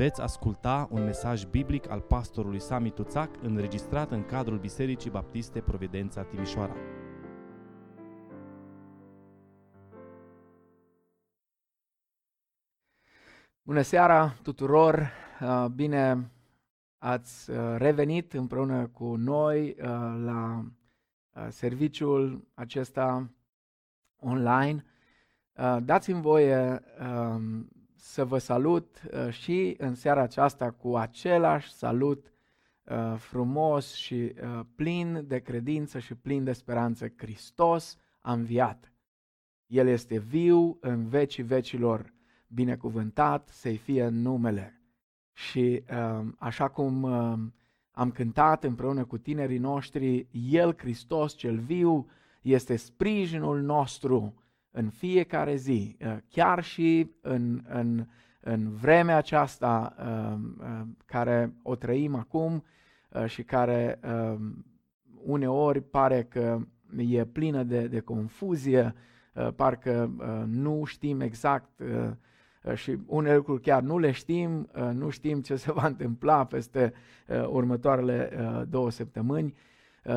Veți asculta un mesaj biblic al pastorului Sami Tuțac, înregistrat în cadrul Bisericii Baptiste Providența Timișoara. Bună seara tuturor! Bine ați revenit împreună cu noi la serviciul acesta online. Dați-mi voie să vă salut și în seara aceasta cu același salut frumos și plin de credință și plin de speranță. Hristos a înviat. El este viu în vecii vecilor, binecuvântat să-i fie numele. Și așa cum am cântat împreună cu tinerii noștri, El, Hristos cel viu, este sprijinul nostru în fiecare zi, chiar și în vremea aceasta care o trăim acum și care uneori pare că e plină de confuzie, parcă nu știm exact și unele lucruri chiar nu le știm, nu știm ce se va întâmpla peste următoarele 2 săptămâni.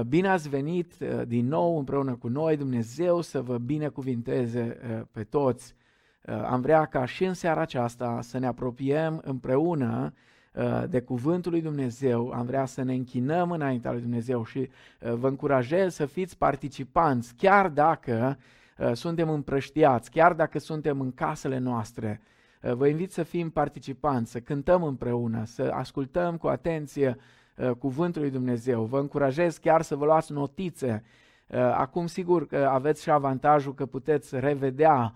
Bine ați venit din nou împreună cu noi, Dumnezeu să vă binecuvinteze pe toți. Am vrea ca și în seara aceasta să ne apropiem împreună de cuvântul lui Dumnezeu, am vrea să ne închinăm înaintea lui Dumnezeu și vă încurajez să fiți participanți, chiar dacă suntem împrăștiați, chiar dacă suntem în casele noastre. Vă invit să fim participanți, să cântăm împreună, să ascultăm cu atenție cuvântul lui Dumnezeu. Vă încurajez chiar să vă luați notițe. Acum sigur că aveți și avantajul că puteți revedea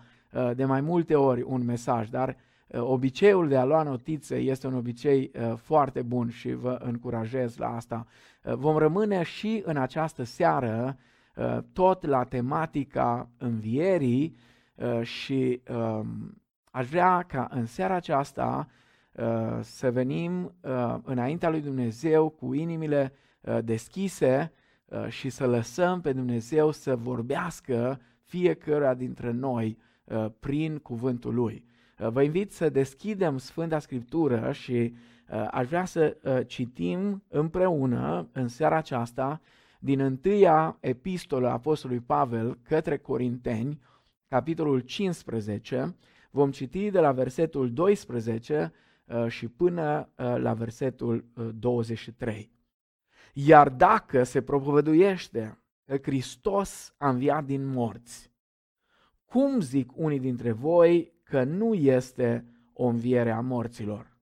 de mai multe ori un mesaj, dar obiceiul de a lua notițe este un obicei foarte bun și vă încurajez la asta. Vom rămâne și în această seară tot la tematica învierii și aș vrea ca în seara aceasta să venim înaintea lui Dumnezeu cu inimile deschise și să lăsăm pe Dumnezeu să vorbească fiecăruia dintre noi prin cuvântul Lui. Vă invit să deschidem Sfânta Scriptură și aș vrea să citim împreună în seara aceasta din 1-a epistolă a Apostolului Pavel către Corinteni, capitolul 15, vom citi de la versetul 12 și până la versetul 23. Iar dacă se propovăduiește că Hristos a înviat din morți, cum zic unii dintre voi că nu este o înviere a morților?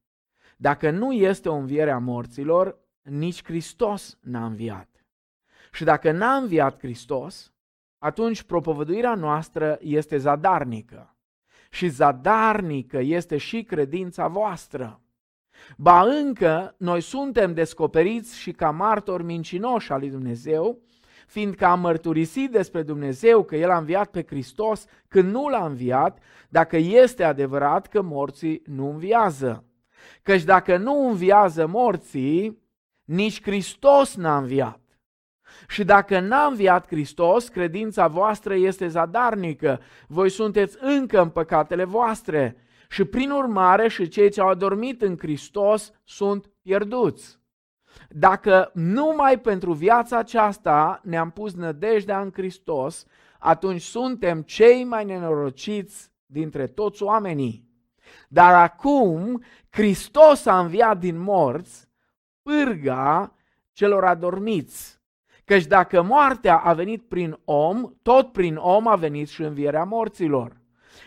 Dacă nu este o înviere a morților, nici Hristos n-a înviat. Și dacă n-a înviat Hristos, atunci propovăduirea noastră este zadarnică. Și zadarnică este și credința voastră. Ba încă noi suntem descoperiți și ca martori mincinoși al lui Dumnezeu, fiindcă am mărturisit despre Dumnezeu că El a înviat pe Hristos când nu l-a înviat, dacă este adevărat că morții nu înviază. Căci dacă nu înviază morții, nici Hristos n-a înviat. Și dacă n-a înviat Hristos, credința voastră este zadarnică, voi sunteți încă în păcatele voastre și prin urmare și cei ce au adormit în Hristos sunt pierduți. Dacă numai pentru viața aceasta ne-am pus nădejdea în Hristos, atunci suntem cei mai nenorociți dintre toți oamenii. Dar acum Hristos a înviat din morți, pârga celor adormiți. Căci dacă moartea a venit prin om, tot prin om a venit și învierea morților.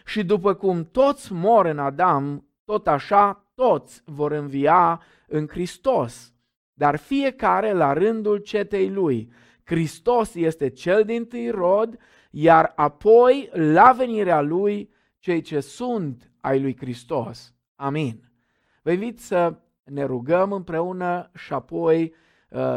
Și după cum toți mor în Adam, tot așa toți vor învia în Hristos. Dar fiecare la rândul cetei lui. Hristos este cel dintâi rod, iar apoi la venirea lui cei ce sunt ai lui Hristos. Amin. Vă invit să ne rugăm împreună și apoi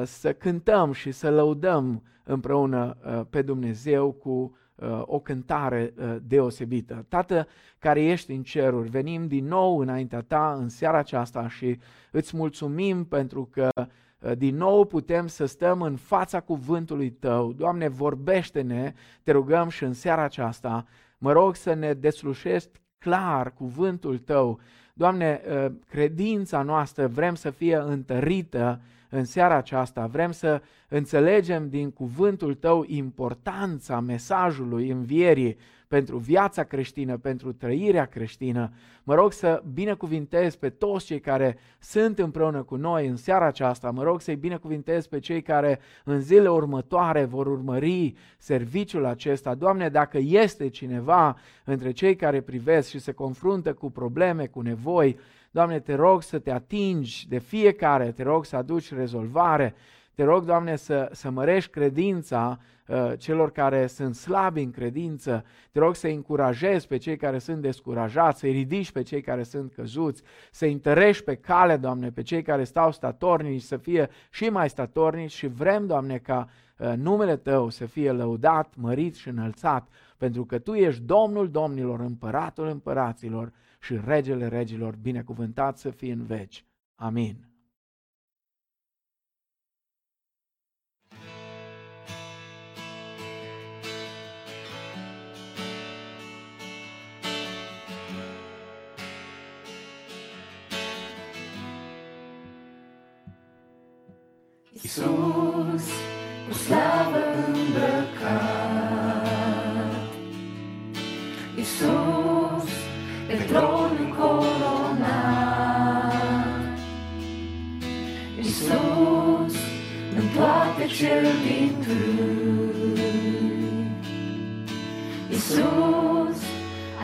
să cântăm și să lăudăm împreună pe Dumnezeu cu o cântare deosebită. Tată care ești în ceruri, venim din nou înaintea Ta în seara aceasta și îți mulțumim pentru că din nou putem să stăm în fața cuvântului Tău. Doamne, vorbește-ne, Te rugăm și în seara aceasta. Mă rog să ne deslușești clar cuvântul Tău. Doamne, credința noastră vrem să fie întărită în seara aceasta, vrem să înțelegem din cuvântul Tău importanța mesajului învierii pentru viața creștină, pentru trăirea creștină. Mă rog să binecuvintez pe toți cei care sunt împreună cu noi în seara aceasta, mă rog să-i binecuvintez pe cei care în zilele următoare vor urmări serviciul acesta. Doamne, dacă este cineva între cei care privesc și se confruntă cu probleme, cu nevoi, Doamne, Te rog să Te atingi de fiecare, Te rog să aduci rezolvare, Te rog, Doamne, să mărești credința celor care sunt slabi în credință, Te rog să încurajezi pe cei care sunt descurajați, să-i ridici pe cei care sunt căzuți, să întărești pe cale, Doamne, pe cei care stau statornici, să fie și mai statornici, și vrem, Doamne, ca numele Tău să fie lăudat, mărit și înălțat, pentru că Tu ești Domnul domnilor, Împăratul împăraților și Regele regilor, binecuvântat să fii în veci. Amin. Iisus, cu slavă îmbrăcat, Iisus, pe tron încoronat, Iisus, în toate cel dintâi, Iisus,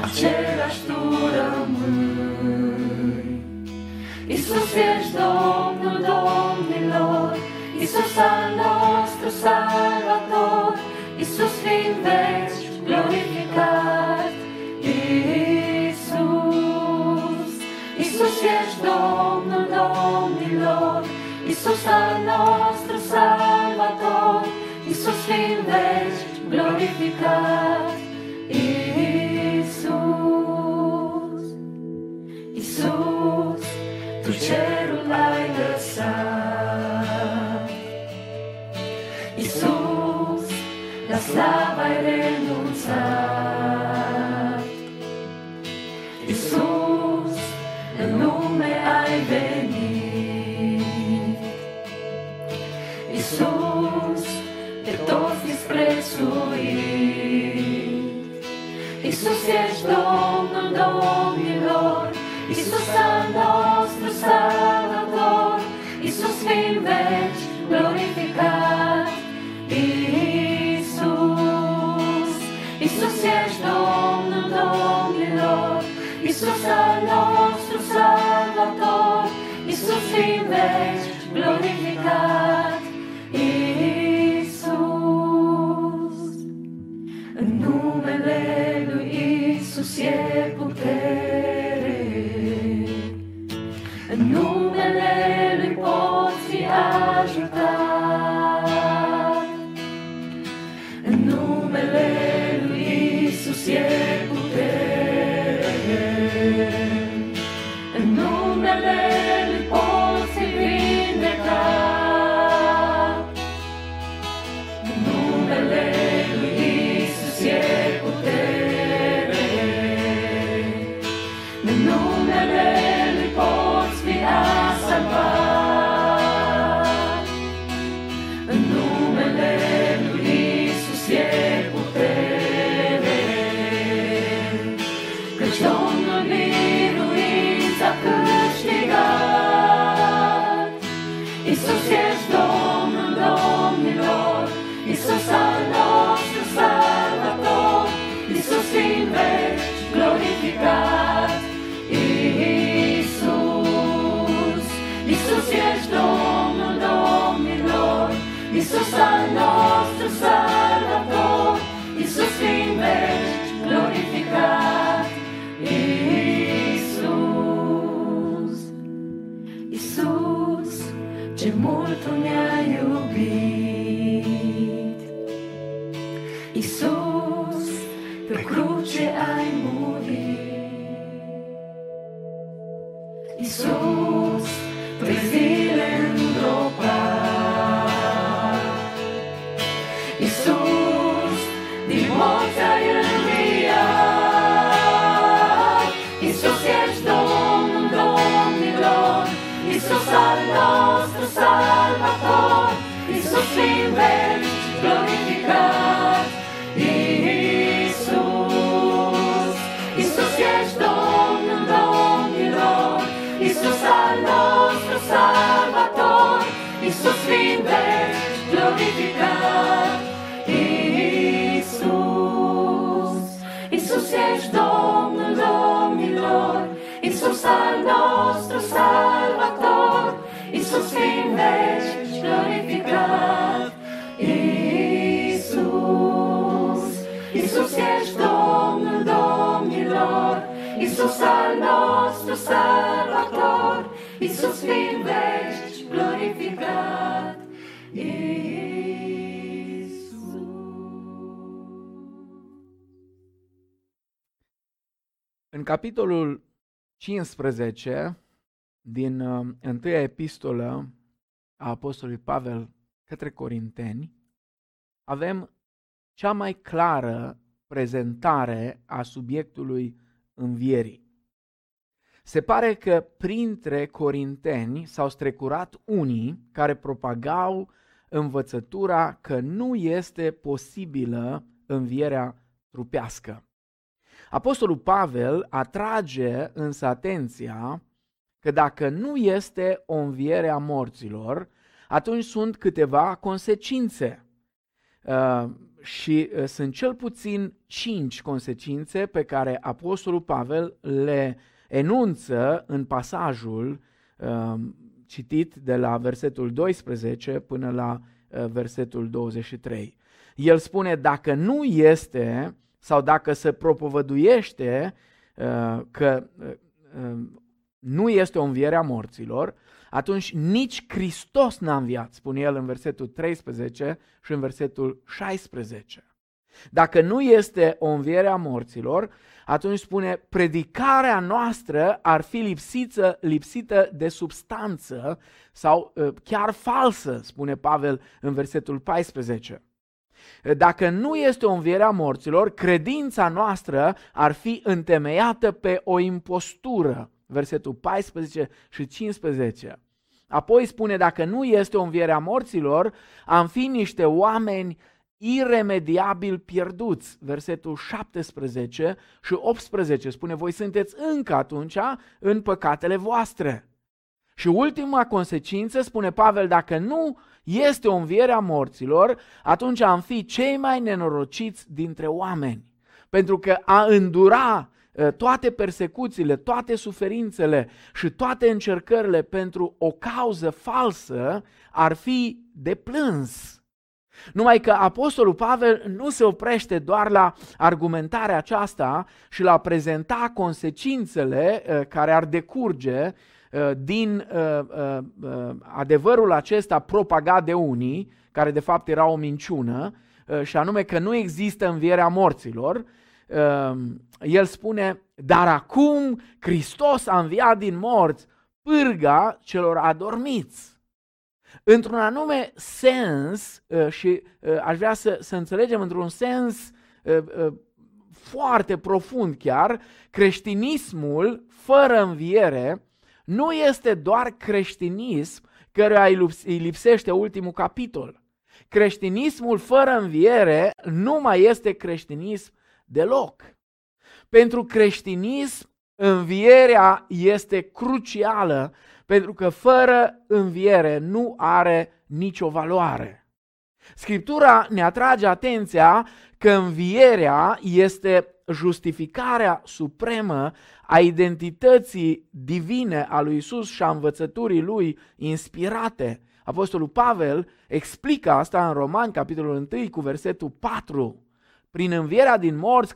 același Tu rămâi. Iisus, ești Domnul domnilor, Iisus al nostru salvator, Iisus fiind veci glorificat, Iisus. Iisus ești Domnul domnilor, Iisus al nostru salvator, Iisus fiind veci glorificat, Iisus. Iisus, Tu cerul ai lăsat, Iisus, la slavă ai renunțat, Iisus, în lume ai venit, Iisus, pe toți disprețuit, Iisus ești Domnul domnilor, Iisus al nostru salvator, Iisus fiind veci glorificat, Iisus. Iisus ești Domnul domnilor, Iisus al nostru salvator, Iisus fiind veci glorificat, Iisus. În numele lui Iisus e putere, în numele lui poți fi ajutat, e putere, în numele Lui poți vindeca, în numele Lui Iisus e putere, în numele Lui poți fi salvat, în numele Lui Iisus e putere. Domnul biruința câștigat, Iisus ești Domnul domnilor, Iisus al nostru salvator, Iisus fiind veci glorificat, Iisus. Iisus ești Domnul domnilor, Iisus al nostru salvator, Iisus fiind veci glorificat, Iisus. Iisus, ce mult Tu ne-ai iubit, Iisus, pe cruce ai murit, Iisus, trei zile îngropat, Iisus, din morți ai înviat, Iisus ești Domnul Iisus al nostru Salvator, Iisus fiind veci glorificat. Iisus, Iisus ești Domnul domnilor, Iisus al nostru Salvator, Iisus fiind veci glorificat. Iisus, Iisus ești Domnul domnilor, Iisus al nostru Salvator, Iisus fiind veci glorificat. Iisus. În capitolul 15 din întâia epistolă a apostolului Pavel către Corinteni avem cea mai clară prezentare a subiectului învierii. Se pare că printre corinteni s-au strecurat unii care propagau învățătura că nu este posibilă învierea trupească. Apostolul Pavel atrage însă atenția că dacă nu este o înviere a morților, atunci sunt câteva consecințe. Și sunt cel puțin 5 consecințe pe care apostolul Pavel le enunță în pasajul citit de la versetul 12 până la versetul 23. El spune, dacă nu este sau dacă se propovăduiește că nu este o înviere a morților, atunci nici Hristos n-a înviat, spune el în versetul 13 și în versetul 16. Dacă nu este o înviere a morților, atunci spune, predicarea noastră ar fi lipsită de substanță sau chiar falsă, spune Pavel în versetul 14. Dacă nu este o înviere a morților, credința noastră ar fi întemeiată pe o impostură. Versetul 14 și 15. Apoi spune, dacă nu este o înviere a morților, am fi niște oameni iremediabil pierduți. Versetul 17 și 18 spune, voi sunteți încă atunci în păcatele voastre. Și ultima consecință, spune Pavel, dacă nu este o înviere a morților, atunci am fi cei mai nenorociți dintre oameni. Pentru că a îndura toate persecuțiile, toate suferințele și toate încercările pentru o cauză falsă ar fi de plâns. Numai că apostolul Pavel nu se oprește doar la argumentarea aceasta și la prezenta consecințele care ar decurge din adevărul acesta propagat de unii, care de fapt era o minciună, și anume că nu există învierea morților. El spune, dar acum Hristos a înviat din morți, pârga celor adormiți. Într-un anume sens, și aș vrea să înțelegem într-un sens foarte profund chiar, creștinismul fără înviere nu este doar creștinism căruia îi lipsește ultimul capitol. Creștinismul fără înviere nu mai este creștinism deloc. Pentru creștinism, învierea este crucială, pentru că fără înviere nu are nicio valoare. Scriptura ne atrage atenția că învierea este justificarea supremă a identității divine a lui Iisus și a învățăturii lui inspirate. Apostolul Pavel explică asta în Romani, capitolul 1, cu versetul 4. Prin învierea din morți,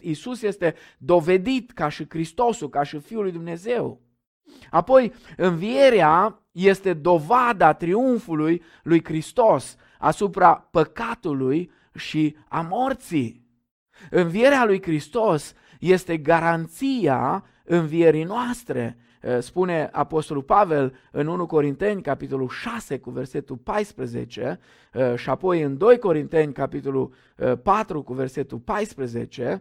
Iisus este dovedit ca și Hristosul, ca și Fiul lui Dumnezeu. Apoi, învierea este dovada triumfului lui Hristos asupra păcatului și a morții. Învierea lui Hristos este garanția învierii noastre, spune apostolul Pavel în 1 Corinteni, capitolul 6, cu versetul 14, și apoi în 2 Corinteni, capitolul 4, cu versetul 14,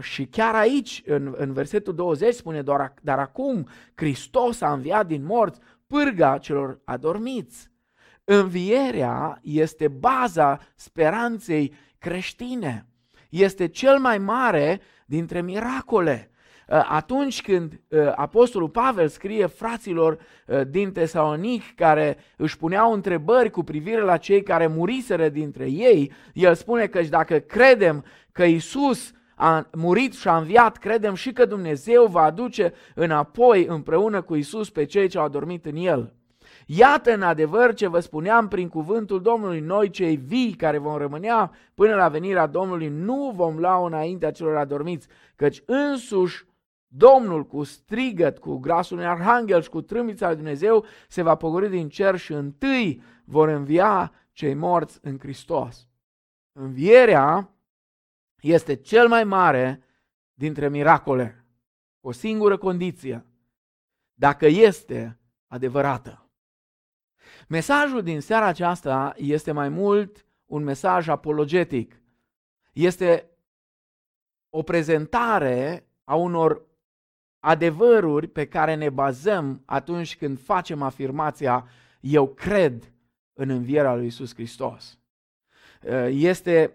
și chiar aici, în versetul 20, spune, dar acum Hristos a înviat din morți, pârga celor adormiți. Învierea este baza speranței creștine, este cel mai mare dintre miracole. atunci când apostolul Pavel scrie fraților din Tesalonic care își puneau întrebări cu privire la cei care muriseră dintre ei, el spune că dacă credem că Iisus a murit și a înviat, credem și că Dumnezeu va aduce înapoi împreună cu Iisus pe cei ce au adormit în El. Iată în adevăr ce vă spuneam prin cuvântul Domnului, noi cei vii care vom rămânea până la venirea Domnului nu vom lua înaintea celor adormiți, căci însuși Domnul cu strigăt, cu glasul unui arhanghel și cu trâmbița lui Dumnezeu se va pogorî din cer și întâi vor învia cei morți în Hristos. Învierea este cel mai mare dintre miracole, cu o singură condiție, dacă este adevărată. Mesajul din seara aceasta este mai mult un mesaj apologetic. Este o prezentare a unor adevăruri pe care ne bazăm atunci când facem afirmația eu cred în învierea lui Iisus Hristos. Este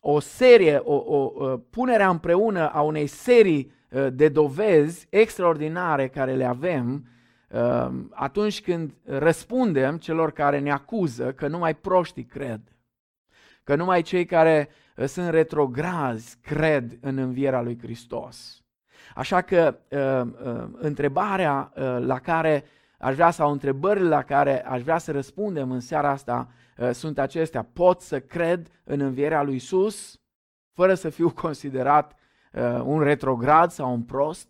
o serie, o punere împreună a unei serii de dovezi extraordinare care le avem atunci când răspundem celor care ne acuză că numai proștii cred, că numai cei care sunt retrograzi cred în învierea lui Hristos. Așa că întrebarea la care aș vrea, sau întrebările la care aș vrea să răspundem în seara asta sunt acestea. Pot să cred în învierea lui Iisus fără să fiu considerat un retrograd sau un prost?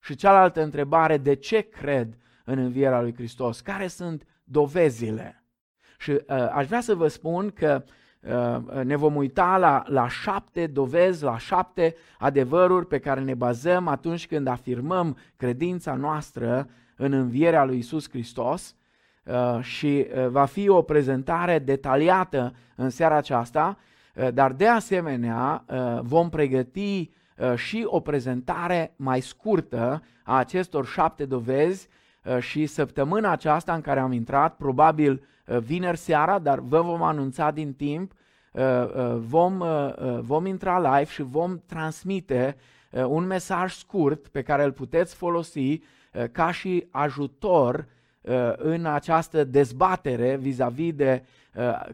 Și cealaltă întrebare, de ce cred în învierea lui Hristos? Care sunt dovezile? Și aș vrea să vă spun că ne vom uita la 7 dovezi, la 7 adevăruri pe care ne bazăm atunci când afirmăm credința noastră în învierea lui Iisus Hristos și va fi o prezentare detaliată în seara aceasta, dar de asemenea vom pregăti și o prezentare mai scurtă a acestor 7 dovezi și săptămâna aceasta în care am intrat, probabil vineri seara, dar vă vom anunța din timp, vom intra live și vom transmite un mesaj scurt pe care îl puteți folosi ca și ajutor în această dezbatere vis-a-vis de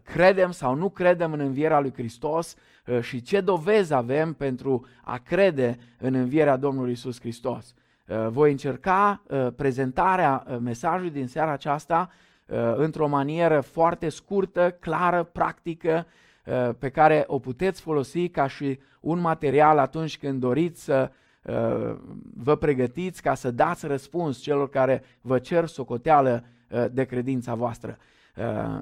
credem sau nu credem în învierea lui Hristos și ce dovezi avem pentru a crede în învierea Domnului Iisus Hristos. Voi încerca prezentarea mesajului din seara aceasta într-o manieră foarte scurtă, clară, practică, pe care o puteți folosi ca și un material atunci când doriți să vă pregătiți ca să dați răspuns celor care vă cer socoteală de credința voastră.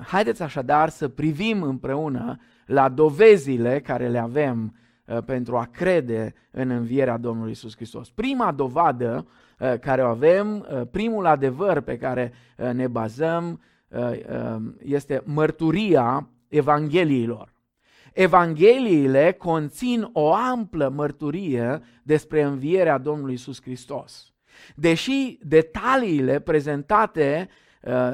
Haideți așadar să privim împreună la dovezile care le avem pentru a crede în învierea Domnului Iisus Hristos. Prima dovadă care o avem, primul adevăr pe care ne bazăm este mărturia evangheliilor. Evangheliile conțin o amplă mărturie despre învierea Domnului Iisus Hristos. Deși detaliile prezentate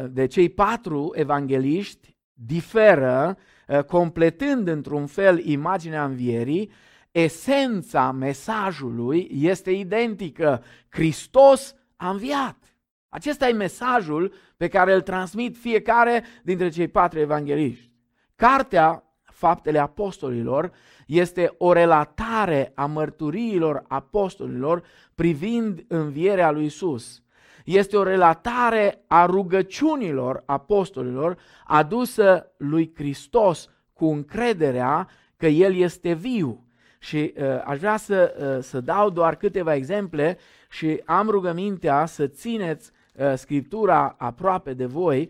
de cei 4 evangheliști diferă, completând într-un fel imaginea învierii, esența mesajului este identică. Hristos a înviat. Acesta e mesajul pe care îl transmit fiecare dintre cei 4 evangheliști. Cartea Faptele Apostolilor este o relatare a mărturiilor apostolilor privind învierea lui Iisus. Este o relatare a rugăciunilor apostolilor adusă lui Hristos cu încrederea că El este viu. Și aș vrea să dau doar câteva exemple și am rugămintea să țineți Scriptura aproape de voi.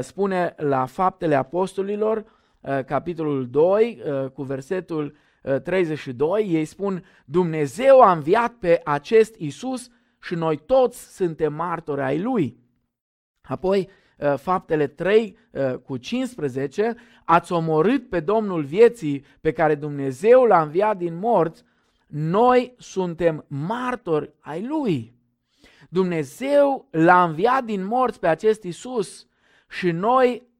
Spune la Faptele Apostolilor, capitolul 2, cu versetul 32, ei spun: Dumnezeu a înviat pe acest Iisus și noi toți suntem martori ai Lui. Apoi, Faptele 3 cu 15, ați omorât pe Domnul vieții pe care Dumnezeu l-a înviat din morți, noi suntem martori ai Lui. Dumnezeu l-a înviat din morți pe acest Iisus și noi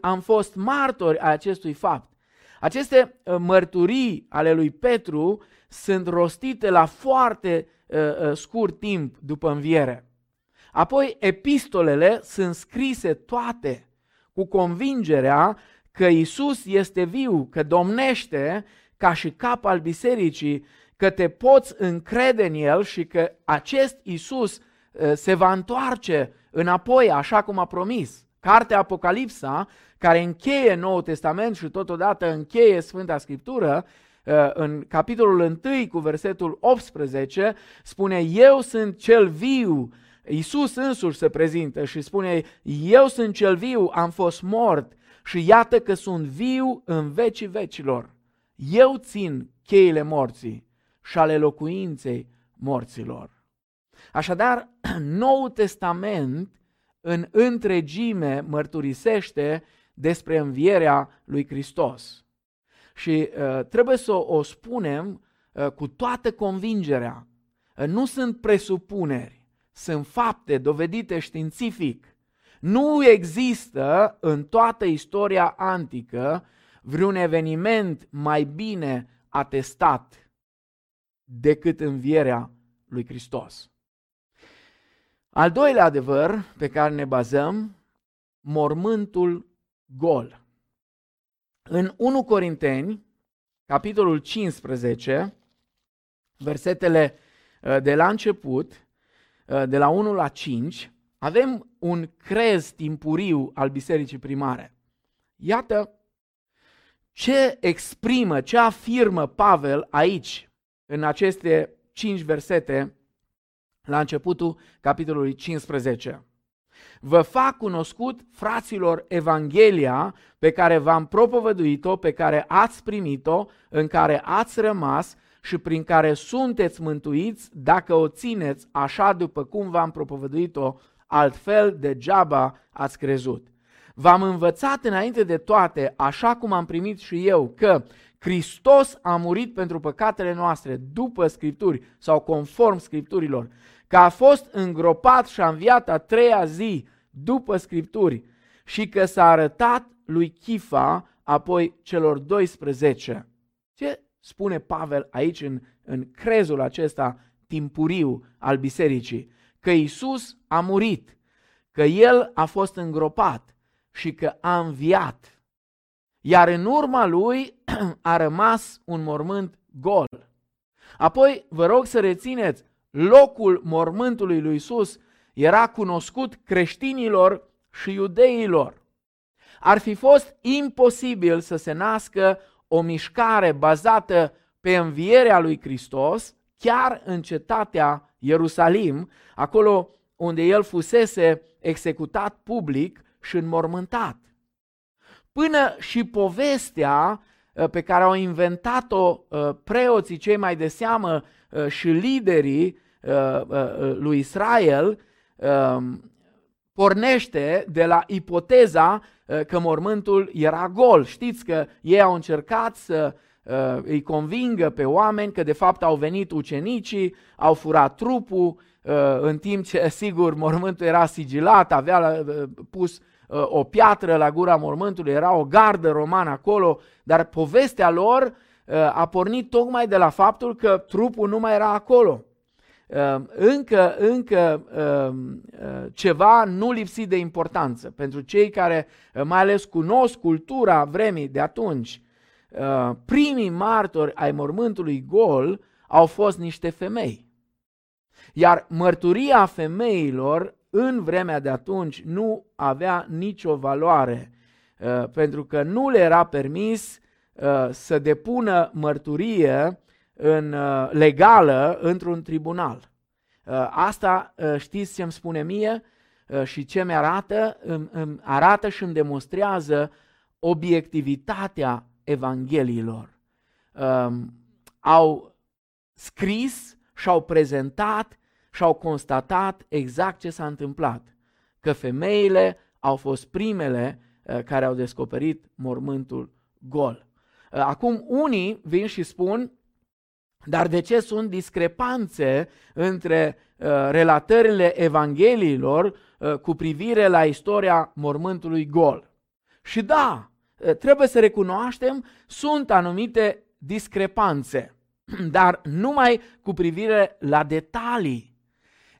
am fost martori a acestui fapt. Aceste mărturii ale lui Petru sunt rostite la foarte scurt timp după înviere. Apoi epistolele sunt scrise toate cu convingerea că Iisus este viu, că domnește ca și cap al bisericii, că te poți încrede în El și că acest Iisus se va întoarce înapoi așa cum a promis. Cartea Apocalipsa, care încheie Noul Testament și totodată încheie Sfânta Scriptură, în capitolul 1 cu versetul 18, spune: Eu sunt cel viu. Iisus însuși se prezintă și spune: Eu sunt cel viu, am fost mort și iată că sunt viu în vecii vecilor. Eu țin cheile morții și ale locuinței morților. Așadar, Noul Testament în întregime mărturisește despre învierea lui Hristos. Și trebuie să o spunem cu toată convingerea. Nu sunt presupuneri, sunt fapte dovedite științific. Nu există în toată istoria antică vreun eveniment mai bine atestat decât învierea lui Hristos. Al doilea adevăr pe care ne bazăm, mormântul gol. În 1 Corinteni, capitolul 15, versetele de la început, de la 1 la 5, avem un crez timpuriu al bisericii primare. Iată ce exprimă, ce afirmă Pavel aici, în aceste 5 versete, la începutul capitolului 15. Vă fac cunoscut, fraților, Evanghelia pe care v-am propovăduit-o, pe care ați primit-o, în care ați rămas și prin care sunteți mântuiți dacă o țineți așa după cum v-am propovăduit-o, altfel degeaba ați crezut. V-am învățat înainte de toate, așa cum am primit și eu, că Hristos a murit pentru păcatele noastre după Scripturi sau conform Scripturilor, că a fost îngropat și a înviat a treia zi după Scripturi și că s-a arătat lui Chifa, apoi celor 12. Ce spune Pavel aici în crezul acesta timpuriu al bisericii? Că Iisus a murit, că El a fost îngropat și că a înviat. Iar în urma lui a rămas un mormânt gol. Apoi vă rog să rețineți, locul mormântului lui Iisus era cunoscut creștinilor și iudeilor. Ar fi fost imposibil să se nască o mișcare bazată pe învierea lui Hristos chiar în cetatea Ierusalim, acolo unde el fusese executat public și înmormântat. Până și povestea pe care au inventat-o preoții cei mai de seamă și liderii lui Israel pornește de la ipoteza că mormântul era gol. Știți că ei au încercat să îi convingă pe oameni că de fapt au venit ucenicii, au furat trupul, în timp ce sigur mormântul era sigilat, avea pus o piatră la gura mormântului, era o gardă romană acolo, dar povestea lor a pornit tocmai de la faptul că trupul nu mai era acolo. Încă ceva nu lipsit de importanță pentru cei care mai ales cunosc cultura vremii de atunci. Primii martori ai mormântului gol au fost niște femei. Iar mărturia femeilor în vremea de atunci nu avea nicio valoare, pentru că nu le era permis să depună mărturie legală într-un tribunal. Asta știți ce îmi spune mie și ce mi arată? Îmi arată și îmi demonstrează obiectivitatea Evangheliilor. Au scris și au prezentat și au constatat exact ce s-a întâmplat, că femeile au fost primele care au descoperit mormântul gol. Acum unii vin și spun, dar de ce sunt discrepanțe între relatările Evangheliilor cu privire la istoria mormântului gol? Și da, trebuie să recunoaștem, sunt anumite discrepanțe, dar numai cu privire la detalii.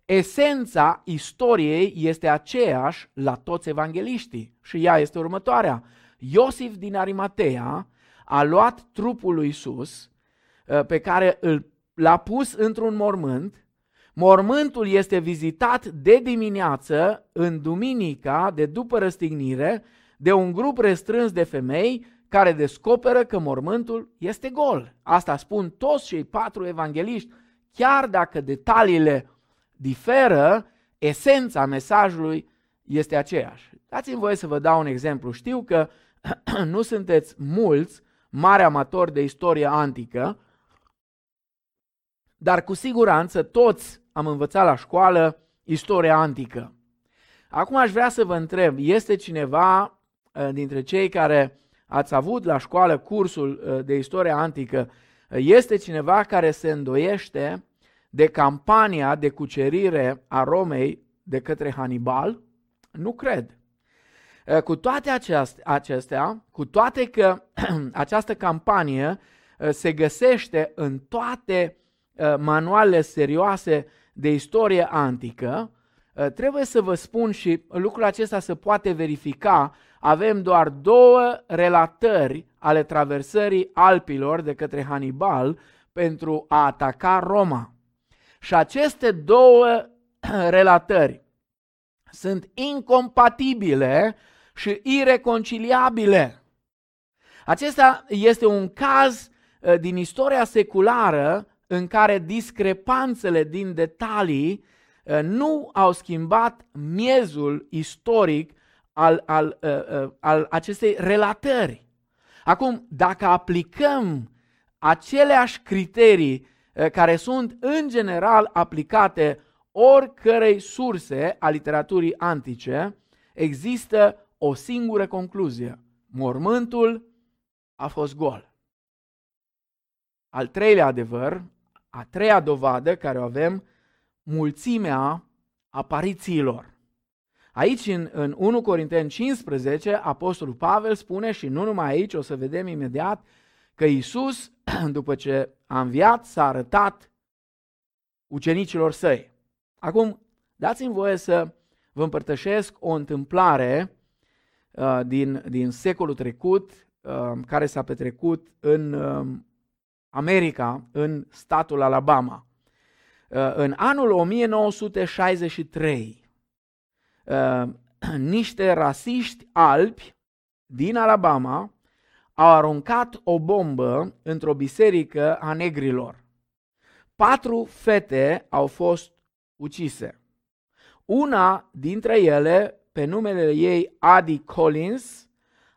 Esența istoriei este aceeași la toți evangeliștii și ea este următoarea. Iosif din Arimatea a luat trupul lui Iisus pe care l-a pus într-un mormânt. Mormântul este vizitat de dimineață, în duminica de după răstignire, de un grup restrâns de femei care descoperă că mormântul este gol. Asta spun toți cei patru evangeliști, chiar dacă detaliile diferă, esența mesajului este aceeași. Dați-mi voie să vă dau un exemplu. Știu că nu sunteți mulți mari amatori de istoria antică, dar cu siguranță toți am învățat la școală istoria antică. Acum aș vrea să vă întreb, este cineva dintre cei care ați avut la școală cursul de istorie antică, este cineva care se îndoiește de campania de cucerire a Romei de către Hannibal? Nu cred. Cu toate acestea, cu toate că această campanie se găsește în toate manualele serioase de istorie antică, trebuie să vă spun, și lucrul acesta se poate verifica, avem doar 2 relatări ale traversării Alpilor de către Hannibal pentru a ataca Roma. Și aceste 2 relatări sunt incompatibile și ireconciliabile. Acesta este un caz din istoria seculară în care discrepanțele din detalii nu au schimbat miezul istoric al acestei relatări. Acum, dacă aplicăm aceleași criterii care sunt în general aplicate oricărei surse a literaturii antice, există o singură concluzie. Mormântul a fost gol. Al treilea adevăr, a treia dovadă care o avem, mulțimea aparițiilor. Aici, în 1 Corinteni 15, apostolul Pavel spune, și nu numai aici, o să vedem imediat, că Iisus, după ce a înviat, s-a arătat ucenicilor săi. Acum, dați-mi voie să vă împărtășesc o întâmplare din secolul trecut, care s-a petrecut în America, în statul Alabama. În anul 1963, niște rasiști albi din Alabama au aruncat o bombă într-o biserică a negrilor. 4 fete au fost ucise. Una dintre ele, pe numele ei Gary Collins,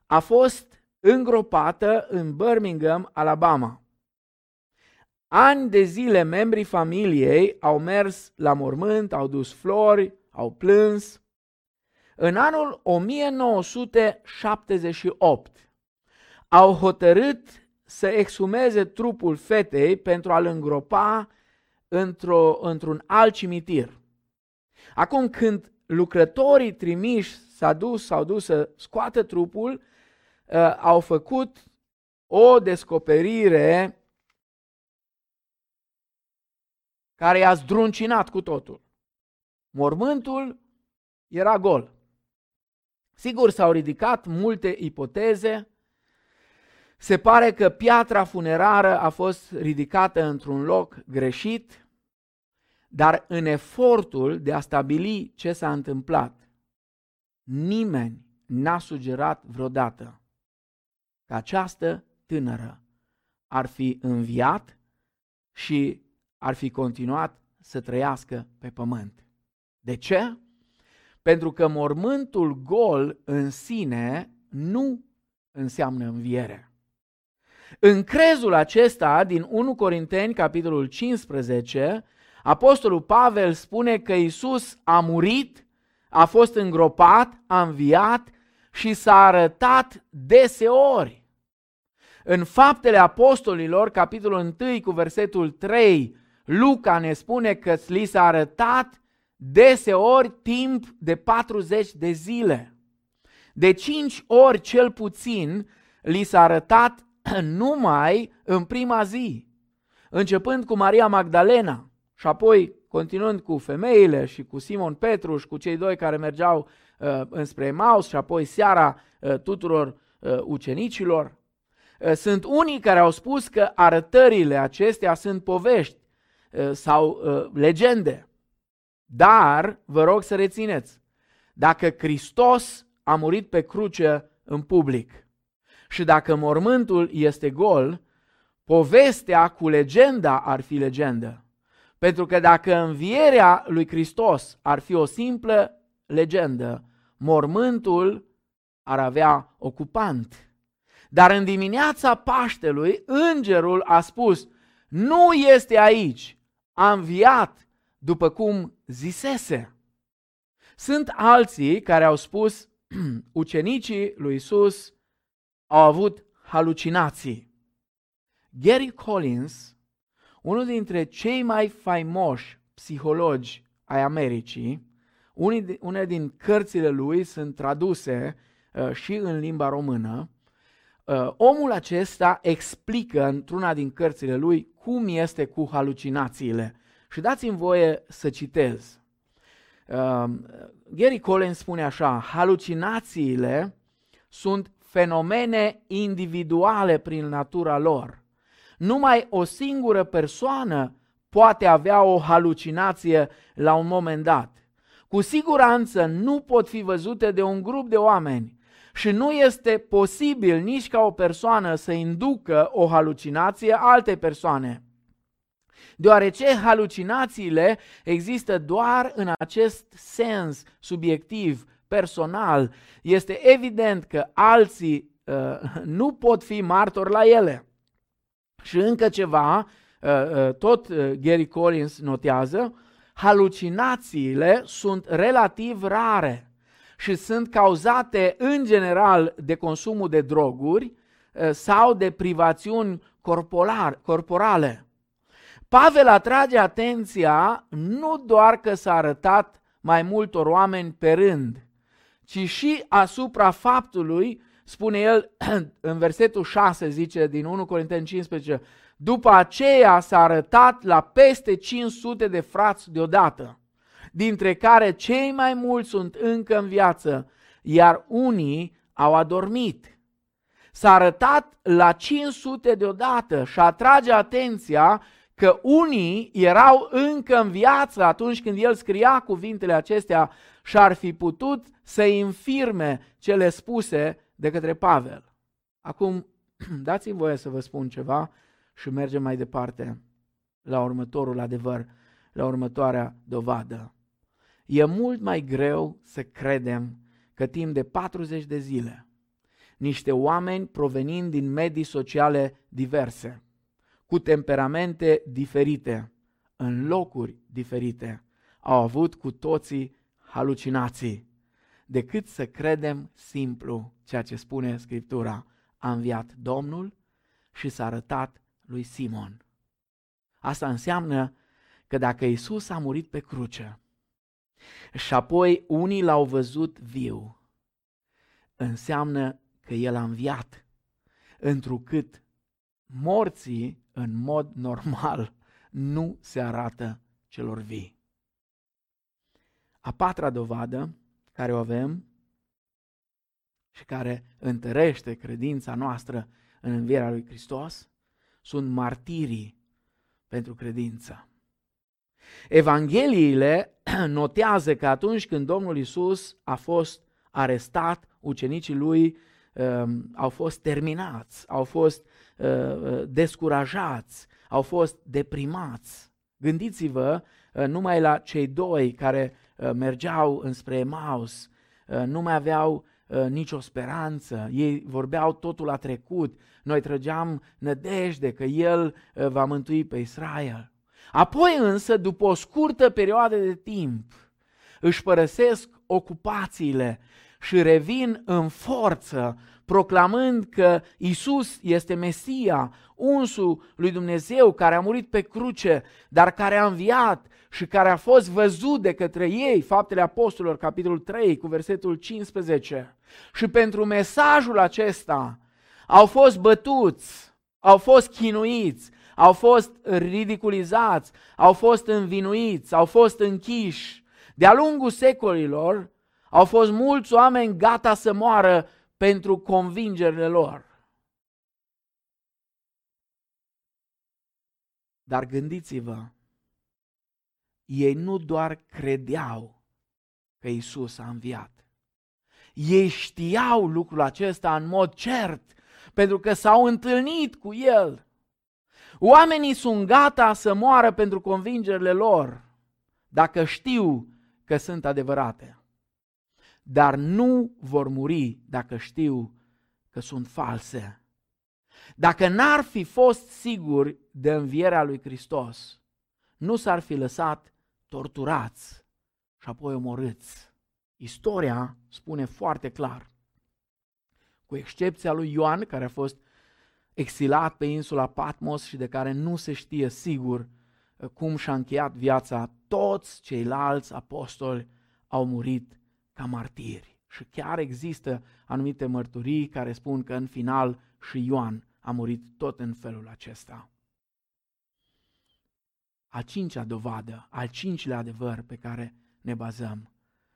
a fost îngropată în Birmingham, Alabama. Ani de zile membrii familiei au mers la mormânt, au dus flori, au plâns. În anul 1978 au hotărât să exhumeze trupul fetei pentru a-l îngropa într-un alt cimitir. Acum, când lucrătorii trimiși s-au dus să scoată trupul, au făcut o descoperire care i-a zdruncinat cu totul. Mormântul era gol. Sigur, s-au ridicat multe ipoteze. Se pare că piatra funerară a fost ridicată într-un loc greșit, dar în efortul de a stabili ce s-a întâmplat, nimeni n-a sugerat vreodată că această tânără ar fi înviat și ar fi continuat să trăiască pe pământ. De ce? Pentru că mormântul gol în sine nu înseamnă înviere. În crezul acesta din 1 Corinteni, capitolul 15, apostolul Pavel spune că Iisus a murit, a fost îngropat, a înviat și s-a arătat deseori. În Faptele Apostolilor, capitolul 1 cu versetul 3, Luca ne spune că li s-a arătat deseori timp de 40 de zile. De 5 ori cel puțin li s-a arătat numai în prima zi, începând cu Maria Magdalena și apoi continuând cu femeile și cu Simon Petru și cu cei doi care mergeau înspre Emaus și apoi seara tuturor ucenicilor. Sunt unii care au spus că arătările acestea sunt povești sau legende. Dar vă rog să rețineți, dacă Hristos a murit pe cruce în public și dacă mormântul este gol, povestea cu legenda ar fi legendă. Pentru că dacă învierea lui Hristos ar fi o simplă legendă, mormântul ar avea ocupant. Dar în dimineața Paștelui, îngerul a spus: nu este aici, a înviat după cum zisese. Sunt alții care au spus: ucenicii lui Iisus au avut halucinații. Gary Collins, unul dintre cei mai faimoși psihologi ai Americii, unele din cărțile lui sunt traduse și în limba română. Omul acesta explică într-una din cărțile lui cum este cu halucinațiile. Și dați-mi voie să citez. Gary Collins spune așa: halucinațiile sunt fenomene individuale prin natura lor. Numai o singură persoană poate avea o halucinație la un moment dat. Cu siguranță nu pot fi văzute de un grup de oameni și nu este posibil nici ca o persoană să inducă o halucinație altei persoane, deoarece halucinațiile există doar în acest sens subiectiv, personal. Este evident că alții nu pot fi martori la ele. Și încă ceva, tot Gary Collins notează: halucinațiile sunt relativ rare și sunt cauzate în general de consumul de droguri sau de privațiuni corporale. Pavel atrage atenția nu doar că s-a arătat mai multor oameni pe rând, ci și asupra faptului, spune el în versetul 6, zice din 1 Corinteni 15, după aceea s-a arătat la peste 500 de frați deodată, dintre care cei mai mulți sunt încă în viață, iar unii au adormit. S-a arătat la 500 deodată și atrage atenția că unii erau încă în viață atunci când el scria cuvintele acestea și ar fi putut să infirme cele spuse de către Pavel. Acum dați-mi voie să vă spun ceva și mergem mai departe la următorul adevăr, la următoarea dovadă. E mult mai greu să credem că timp de 40 de zile niște oameni provenind din medii sociale diverse, cu temperamente diferite, în locuri diferite, au avut cu toții halucinații, decât să credem simplu ceea ce spune Scriptura: a înviat Domnul și s-a arătat lui Simon. Asta înseamnă că dacă Iisus a murit pe cruce și apoi unii l-au văzut viu, înseamnă că el a înviat, întrucât morții în mod normal nu se arată celor vii. A patra dovadă care o avem și care întărește credința noastră în învierea lui Hristos sunt martirii pentru credință. Evangheliile notează că atunci când Domnul Iisus a fost arestat, ucenicii lui au fost terminați, au fost descurajați, au fost deprimați. Gândiți-vă numai la cei doi care mergeau înspre Emaus, nu mai aveau nicio speranță, ei vorbeau totul a trecut, noi trăgeam nădejde că El va mântui pe Israel. Apoi însă, după o scurtă perioadă de timp, își părăsesc ocupațiile și revin în forță, proclamând că Iisus este Mesia, unsul lui Dumnezeu, care a murit pe cruce, dar care a înviat și care a fost văzut de către ei, Faptele Apostolilor, capitolul 3, cu versetul 15. Și pentru mesajul acesta au fost bătuți, au fost chinuiți, au fost ridiculizați, au fost învinuiți, au fost închiși. De-a lungul secolilor au fost mulți oameni gata să moară pentru convingerile lor. Dar gândiți-vă, ei nu doar credeau că Iisus a înviat, ei știau lucrul acesta în mod cert, pentru că s-au întâlnit cu El. Oamenii sunt gata să moară pentru convingerile lor, dacă știu că sunt adevărate. Dar nu vor muri dacă știu că sunt false. Dacă n-ar fi fost siguri de învierea lui Hristos, nu s-ar fi lăsat torturați și apoi omorâți. Istoria spune foarte clar. Cu excepția lui Ioan, care a fost exilat pe insula Patmos și de care nu se știe sigur cum și-a încheiat viața, toți ceilalți apostoli au murit ca martiri. Și chiar există anumite mărturii care spun că în final și Ioan a murit tot în felul acesta. Al cincilea dovadă, al cincilea adevăr pe care ne bazăm,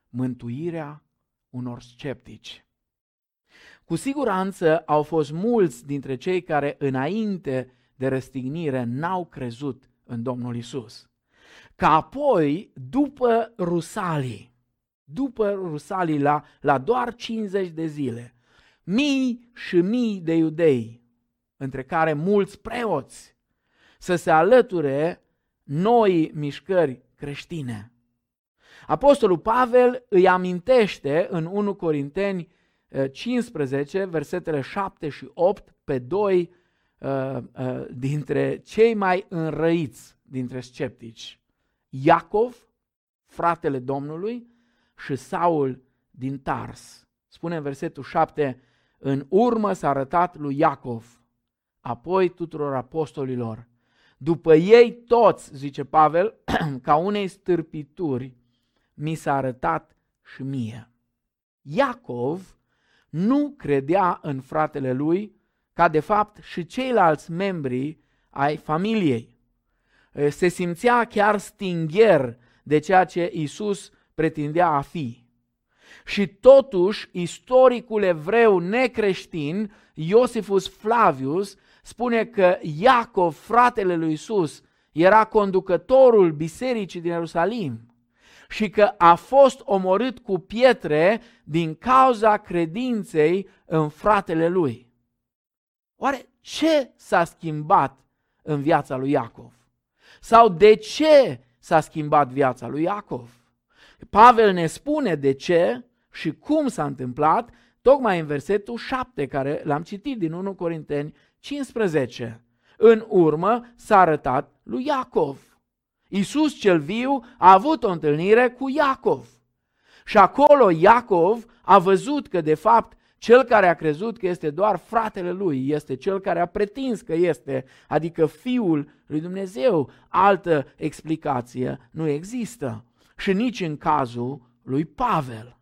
mântuirea unor sceptici. Cu siguranță au fost mulți dintre cei care înainte de răstignire n-au crezut în Domnul Iisus. Ca apoi, după Rusalii la doar 50 de zile, mii și mii de iudei, între care mulți preoți, să se alăture noi mișcări creștine. Apostolul Pavel îi amintește în 1 Corinteni 15, versetele 7 și 8, pe doi dintre cei mai înrăiți dintre sceptici, Iacov, fratele Domnului, și Saul din Tars. Spune în versetul 7, în urmă s-a arătat lui Iacov, apoi tuturor apostolilor. După ei toți, zice Pavel, ca unei stârpituri, mi s-a arătat și mie. Iacov nu credea în fratele lui, ca de fapt și ceilalți membri ai familiei. Se simțea chiar stingher de ceea ce Iisus pretindea a fi. Și totuși, istoricul evreu necreștin, Iosifus Flavius, spune că Iacov, fratele lui Iisus, era conducătorul bisericii din Ierusalim și că a fost omorât cu pietre din cauza credinței în fratele lui. Oare ce s-a schimbat în viața lui Iacov? Sau de ce s-a schimbat viața lui Iacov? Pavel ne spune de ce și cum s-a întâmplat, tocmai în versetul 7, care l-am citit din 1 Corinteni 15. În urmă s-a arătat lui Iacov. Iisus cel viu a avut o întâlnire cu Iacov și acolo Iacov a văzut că de fapt cel care a crezut că este doar fratele lui este cel care a pretins că este, adică Fiul lui Dumnezeu. Altă explicație nu există și nici în cazul lui Pavel,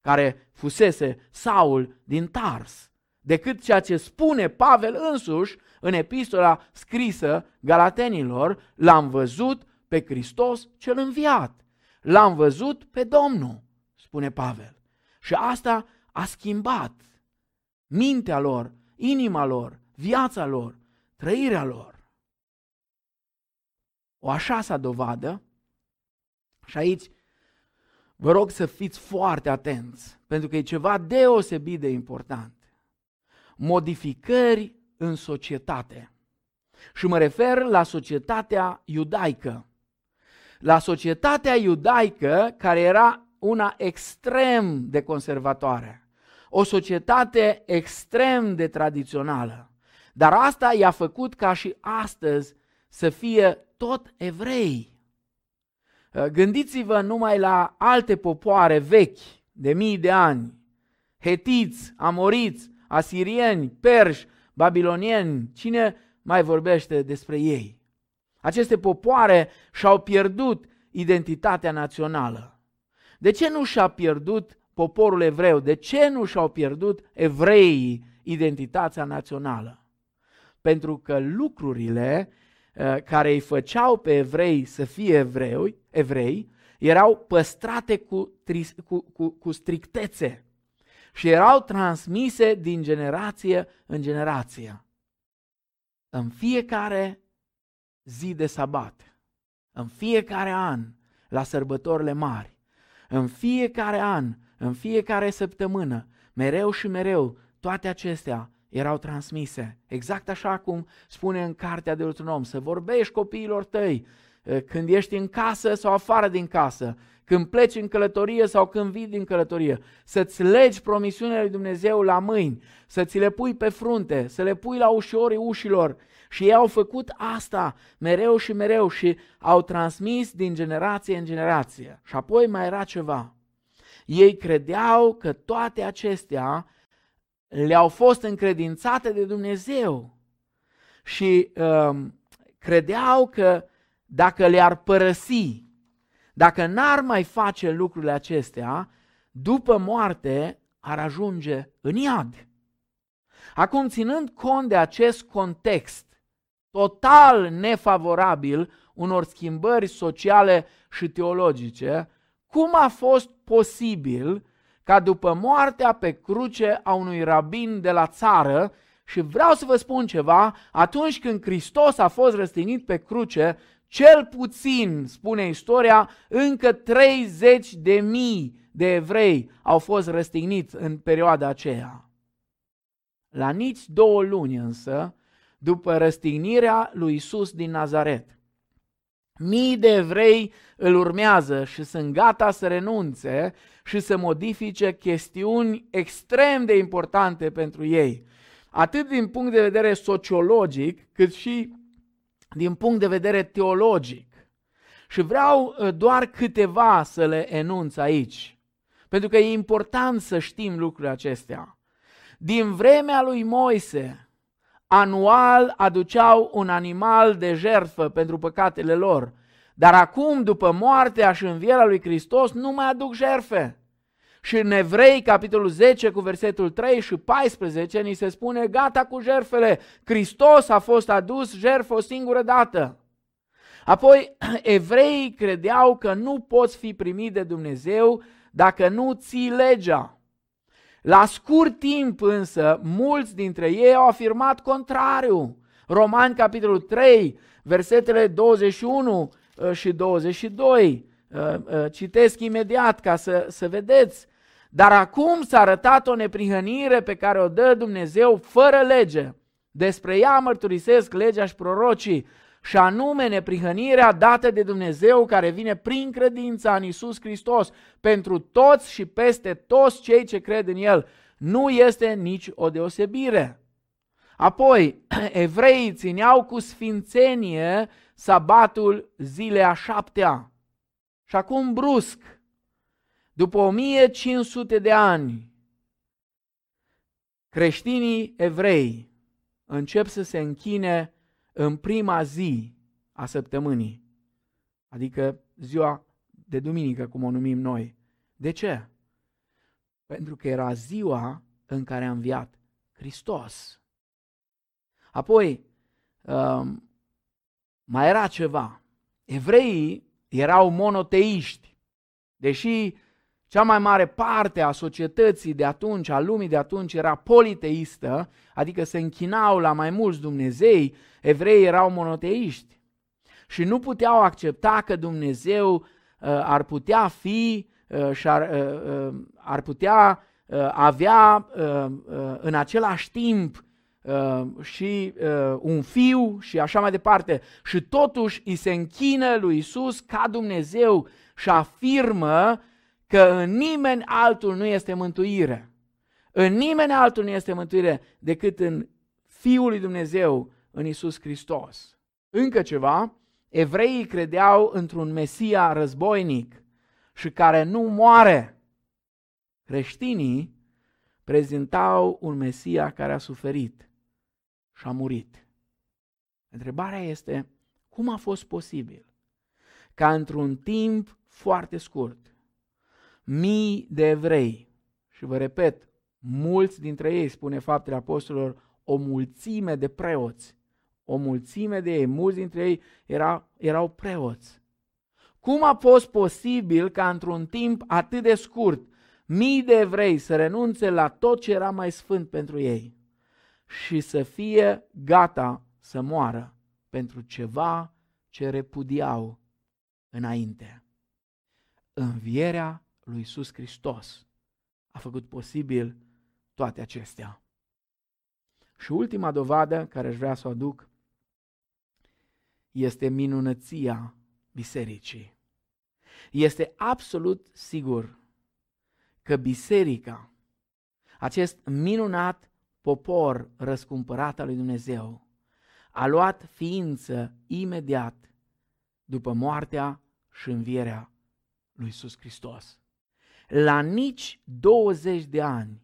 care fusese Saul din Tars, decât ceea ce spune Pavel însuși în epistola scrisă Galatenilor: l-am văzut pe Hristos cel înviat, l-am văzut pe Domnul, spune Pavel. Și asta a schimbat mintea lor, inima lor, viața lor, trăirea lor. O a șasea dovadă, și aici vă rog să fiți foarte atenți, pentru că e ceva deosebit de important: modificări în societate. Și mă refer la societatea iudaică. La societatea iudaică, care era una extrem de conservatoare, o societate extrem de tradițională. Dar asta i-a făcut ca și astăzi să fie tot evrei. Gândiți-vă numai la alte popoare vechi de mii de ani, hetiți, amoriți, asirieni, perși, babilonieni, cine mai vorbește despre ei? Aceste popoare și-au pierdut identitatea națională. De ce nu și-a pierdut poporul evreu? De ce nu și-au pierdut evreii identitatea națională? Pentru că lucrurile care îi făceau pe evrei să fie evrei erau păstrate cu strictețe și erau transmise din generație în generație. În fiecare zi de sabat, în fiecare an, la sărbătorile mari, în fiecare an, în fiecare săptămână, mereu și mereu, toate acestea erau transmise. Exact așa cum spune în cartea Deuteronom, să vorbești copiilor tăi când ești în casă sau afară din casă, când pleci în călătorie sau când vii din călătorie, să-ți legi promisiunile lui Dumnezeu la mâini, să ți le pui pe frunte, să le pui la ușorii ușilor. Și ei au făcut asta mereu și mereu și au transmis din generație în generație. Și apoi mai era ceva. Ei credeau că toate acestea le-au fost încredințate de Dumnezeu și credeau că dacă le-ar părăsi, dacă n-ar mai face lucrurile acestea, după moarte ar ajunge în iad. Acum, ținând cont de acest context total nefavorabil unor schimbări sociale și teologice, cum a fost posibil ca după moartea pe cruce a unui rabin de la țară? Și vreau să vă spun ceva, atunci când Hristos a fost răstignit pe cruce, cel puțin, spune istoria, încă 30.000 de evrei au fost răstigniți în perioada aceea. La nici 2 luni însă, după răstignirea lui Isus din Nazaret, mii de evrei îl urmează și sunt gata să renunțe și să modifice chestiuni extrem de importante pentru ei, atât din punct de vedere sociologic, cât și din punct de vedere teologic. Și vreau doar câteva să le enunț aici, pentru că e important să știm lucrurile acestea. Din vremea lui Moise, anual aduceau un animal de jertfă pentru păcatele lor, dar acum, după moartea și învierea lui Hristos, nu mai aduc jertfe. Și în Evrei, capitolul 10, cu versetul 3 și 14, ni se spune: gata cu jertfele, Hristos a fost adus jertfă o singură dată. Apoi, evreii credeau că nu poți fi primit de Dumnezeu dacă nu ții legea. La scurt timp însă, mulți dintre ei au afirmat contrariu. Romani, capitolul 3, versetele 21 și 22, citesc imediat ca să vedeți. Dar acum s-a arătat o neprihănire pe care o dă Dumnezeu fără lege. Despre ea mărturisesc legea și prorocii, și anume neprihănirea dată de Dumnezeu care vine prin credința în Iisus Hristos pentru toți și peste toți cei ce cred în El. Nu este nici o deosebire. Apoi, evreii țineau cu sfințenie sabatul zilei a 7-a. Și acum, brusc, după 1500 de ani, creștinii evrei încep să se închine în prima zi a săptămânii, adică ziua de duminică, cum o numim noi. De ce? Pentru că era ziua în care a înviat Hristos. Apoi, mai era ceva. Evreii erau monoteiști, deși cea mai mare parte a societății de atunci, a lumii de atunci, era politeistă, adică se închinau la mai mulți dumnezei. Evreii erau monoteiști și nu puteau accepta că Dumnezeu ar putea fi și ar putea avea în același timp și un fiu și așa mai departe. Și totuși îi se închină lui Iisus ca Dumnezeu și afirmă că în nimeni altul nu este mântuire. În nimeni altul nu este mântuire decât în Fiul lui Dumnezeu, în Iisus Hristos. Încă ceva, evreii credeau într-un Mesia războinic și care nu moare. Creștinii prezentau un Mesia care a suferit și a murit. Întrebarea este, cum a fost posibil ca într-un timp foarte scurt, mii de evrei, și vă repet, mulți dintre ei, spune Faptele Apostolilor, o mulțime de preoți, o mulțime de ei, mulți dintre ei erau preoți. Cum a fost posibil ca într-un timp atât de scurt, mii de evrei să renunțe la tot ce era mai sfânt pentru ei și să fie gata să moară pentru ceva ce repudiau înainte? Învierea lui Iisus Hristos a făcut posibil toate acestea. Și ultima dovadă care aș vrea să o aduc este minunăția bisericii. Este absolut sigur că biserica, acest minunat popor răscumpărat al lui Dumnezeu, a luat ființă imediat după moartea și învierea lui Iisus Hristos. La nici 20 de ani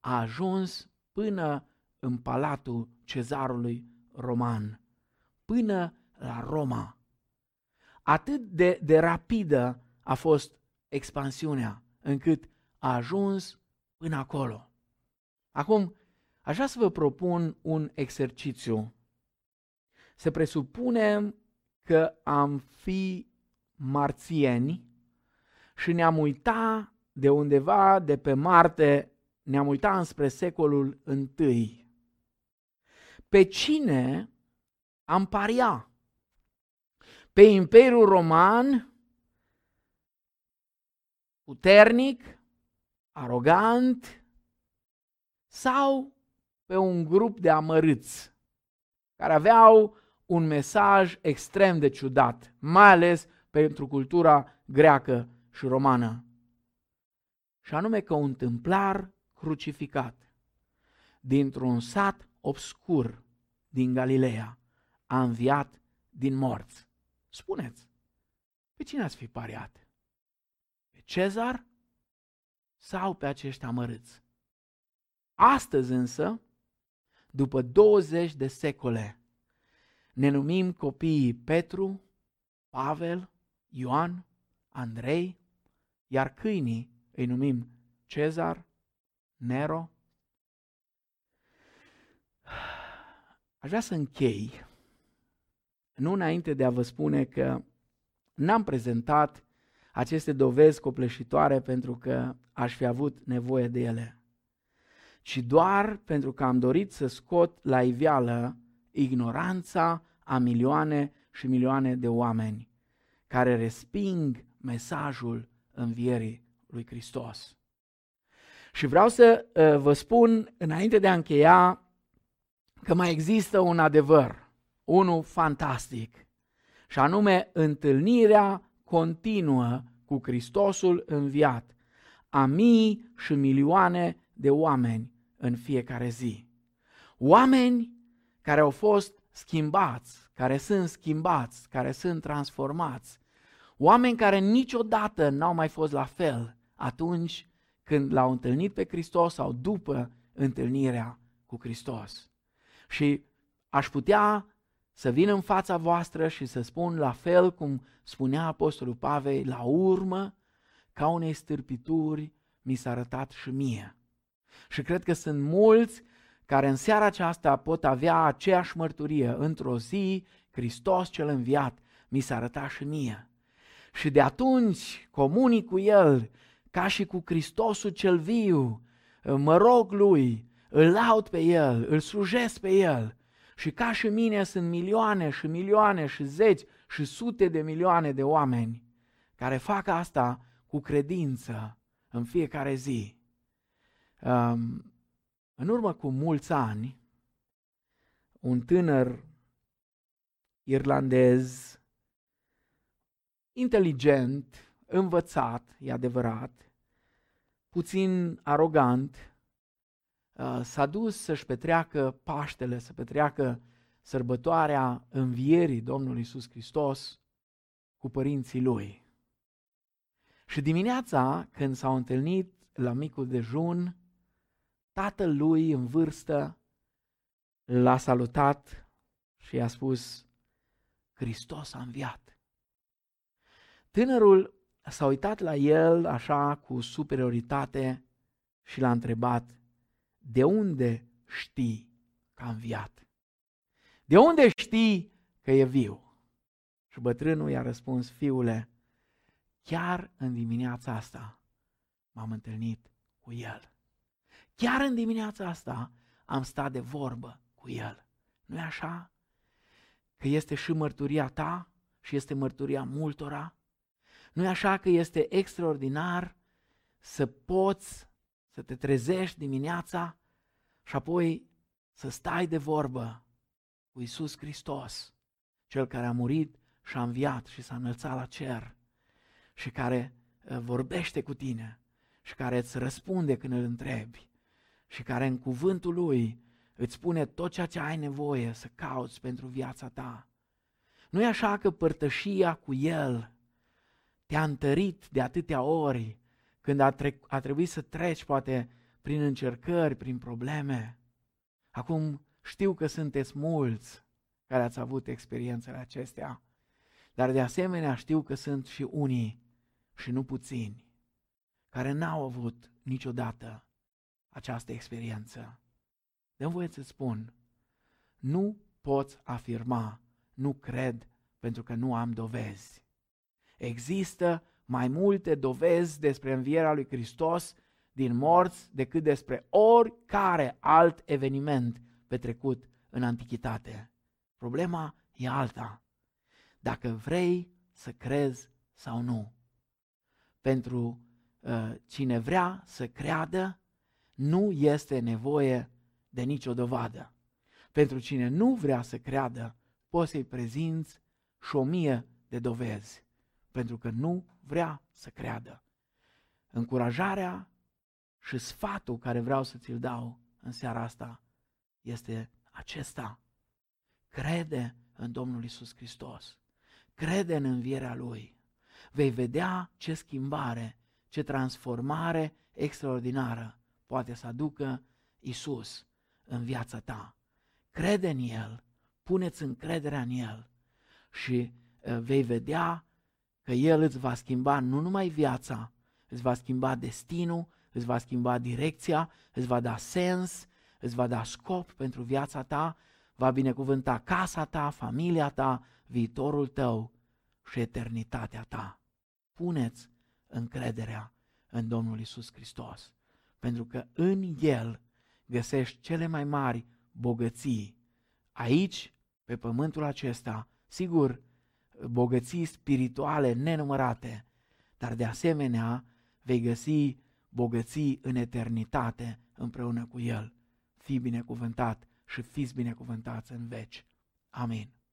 a ajuns până în palatul cezarului roman, până la Roma. Atât de rapidă a fost expansiunea, încât a ajuns până acolo. Acum, aș vrea să vă propun un exercițiu. Să presupunem că am fi marțieni și ne-am uitat de undeva de pe Marte, ne-am uitat înspre secolul I. Pe cine am paria? Pe Imperiul Roman, puternic, arogant, sau pe un grup de amărâți care aveau un mesaj extrem de ciudat, mai ales pentru cultura greacă și romană. Și anume că un tâmplar crucificat dintr-un sat obscur din Galileea a înviat din morți. Spuneți, pe cine ați fi pariat? Pe Cezar sau pe acești amărâți? Astăzi însă, după 20 de secole, ne numim copiii Petru, Pavel, Ioan, Andrei, iar câinii îi numim Cezar, Nero. Aș vrea să închei, nu înainte de a vă spune că n-am prezentat aceste dovezi copleșitoare pentru că aș fi avut nevoie de ele, ci doar pentru că am dorit să scot la iveală ignoranța a milioane și milioane de oameni care resping mesajul învierii lui Hristos. Și vreau să vă spun, înainte de a încheia, că mai există un adevăr, unul fantastic, și anume întâlnirea continuă cu Hristosul înviat a mii și milioane de oameni în fiecare zi. Oameni care au fost schimbați, care sunt schimbați, care sunt transformați. Oameni care niciodată n-au mai fost la fel atunci când l-au întâlnit pe Hristos sau după întâlnirea cu Hristos. Și aș putea să vin în fața voastră și să spun la fel cum spunea Apostolul Pavel, la urmă, ca unei stârpituri mi s-a arătat și mie. Și cred că sunt mulți care în seara aceasta pot avea aceeași mărturie. Într-o zi, Hristos cel înviat mi s-a arătat și mie. Și de atunci comunic cu El ca și cu Hristosul cel viu, mă rog Lui, îl laud pe El, îl slujesc pe El. Și ca și mine sunt milioane și milioane și zeci și sute de milioane de oameni care fac asta cu credință în fiecare zi. În urmă cu mulți ani, un tânăr irlandez, inteligent, învățat, e adevărat, puțin arogant, s-a dus să-și petreacă Paștele, să petreacă sărbătoarea învierii Domnului Iisus Hristos cu părinții lui. Și dimineața, când s-au întâlnit la micul dejun, tatălui în vârstă, l-a salutat și i-a spus: Hristos a înviat. Tânărul s-a uitat la el așa cu superioritate și l-a întrebat: de unde știi că a înviat? De unde știi că e viu? Și bătrânul i-a răspuns: fiule, chiar în dimineața asta m-am întâlnit cu el. Chiar în dimineața asta am stat de vorbă cu el. Nu-i așa? Că este și mărturia ta și este mărturia multora? Nu-i așa că este extraordinar să poți să te trezești dimineața și apoi să stai de vorbă cu Iisus Hristos, Cel care a murit și a înviat și s-a înălțat la cer și care vorbește cu tine și care îți răspunde când îl întrebi și care în cuvântul Lui îți spune tot ceea ce ai nevoie să cauți pentru viața ta. Nu-i așa că părtășia cu El te-a întărit de atâtea ori când a trebuit să treci poate prin încercări, prin probleme? Acum știu că sunteți mulți care ați avut experiențele acestea, dar de asemenea știu că sunt și unii, și nu puțini, care n-au avut niciodată această experiență. Dă-mi voie să spun, nu poți afirma, nu cred, pentru că nu am dovezi. Există mai multe dovezi despre învierea lui Hristos din morți decât despre oricare alt eveniment petrecut în antichitate. Problema e alta. Dacă vrei să crezi sau nu. Pentru cine vrea să creadă, nu este nevoie de nicio dovadă. Pentru cine nu vrea să creadă, poți să-i prezinți și 1000 de dovezi, pentru că nu vrea să creadă. Încurajarea și sfatul care vreau să ți-l dau în seara asta este acesta. Crede în Domnul Iisus Hristos. Crede în învierea Lui. Vei vedea ce schimbare, ce transformare extraordinară poate să aducă Iisus în viața ta. Crede în El, pune-ți încrederea în El și vei vedea că El îți va schimba nu numai viața, îți va schimba destinul, îți va schimba direcția, îți va da sens, îți va da scop pentru viața ta, va binecuvânta casa ta, familia ta, viitorul tău și eternitatea ta. Pune-ți încrederea în Domnul Iisus Hristos, pentru că în El găsești cele mai mari bogății aici, pe pământul acesta, sigur, bogății spirituale nenumărate, dar de asemenea vei găsi bogății în eternitate împreună cu El. Fii binecuvântat și fiți binecuvântați în veci. Amin.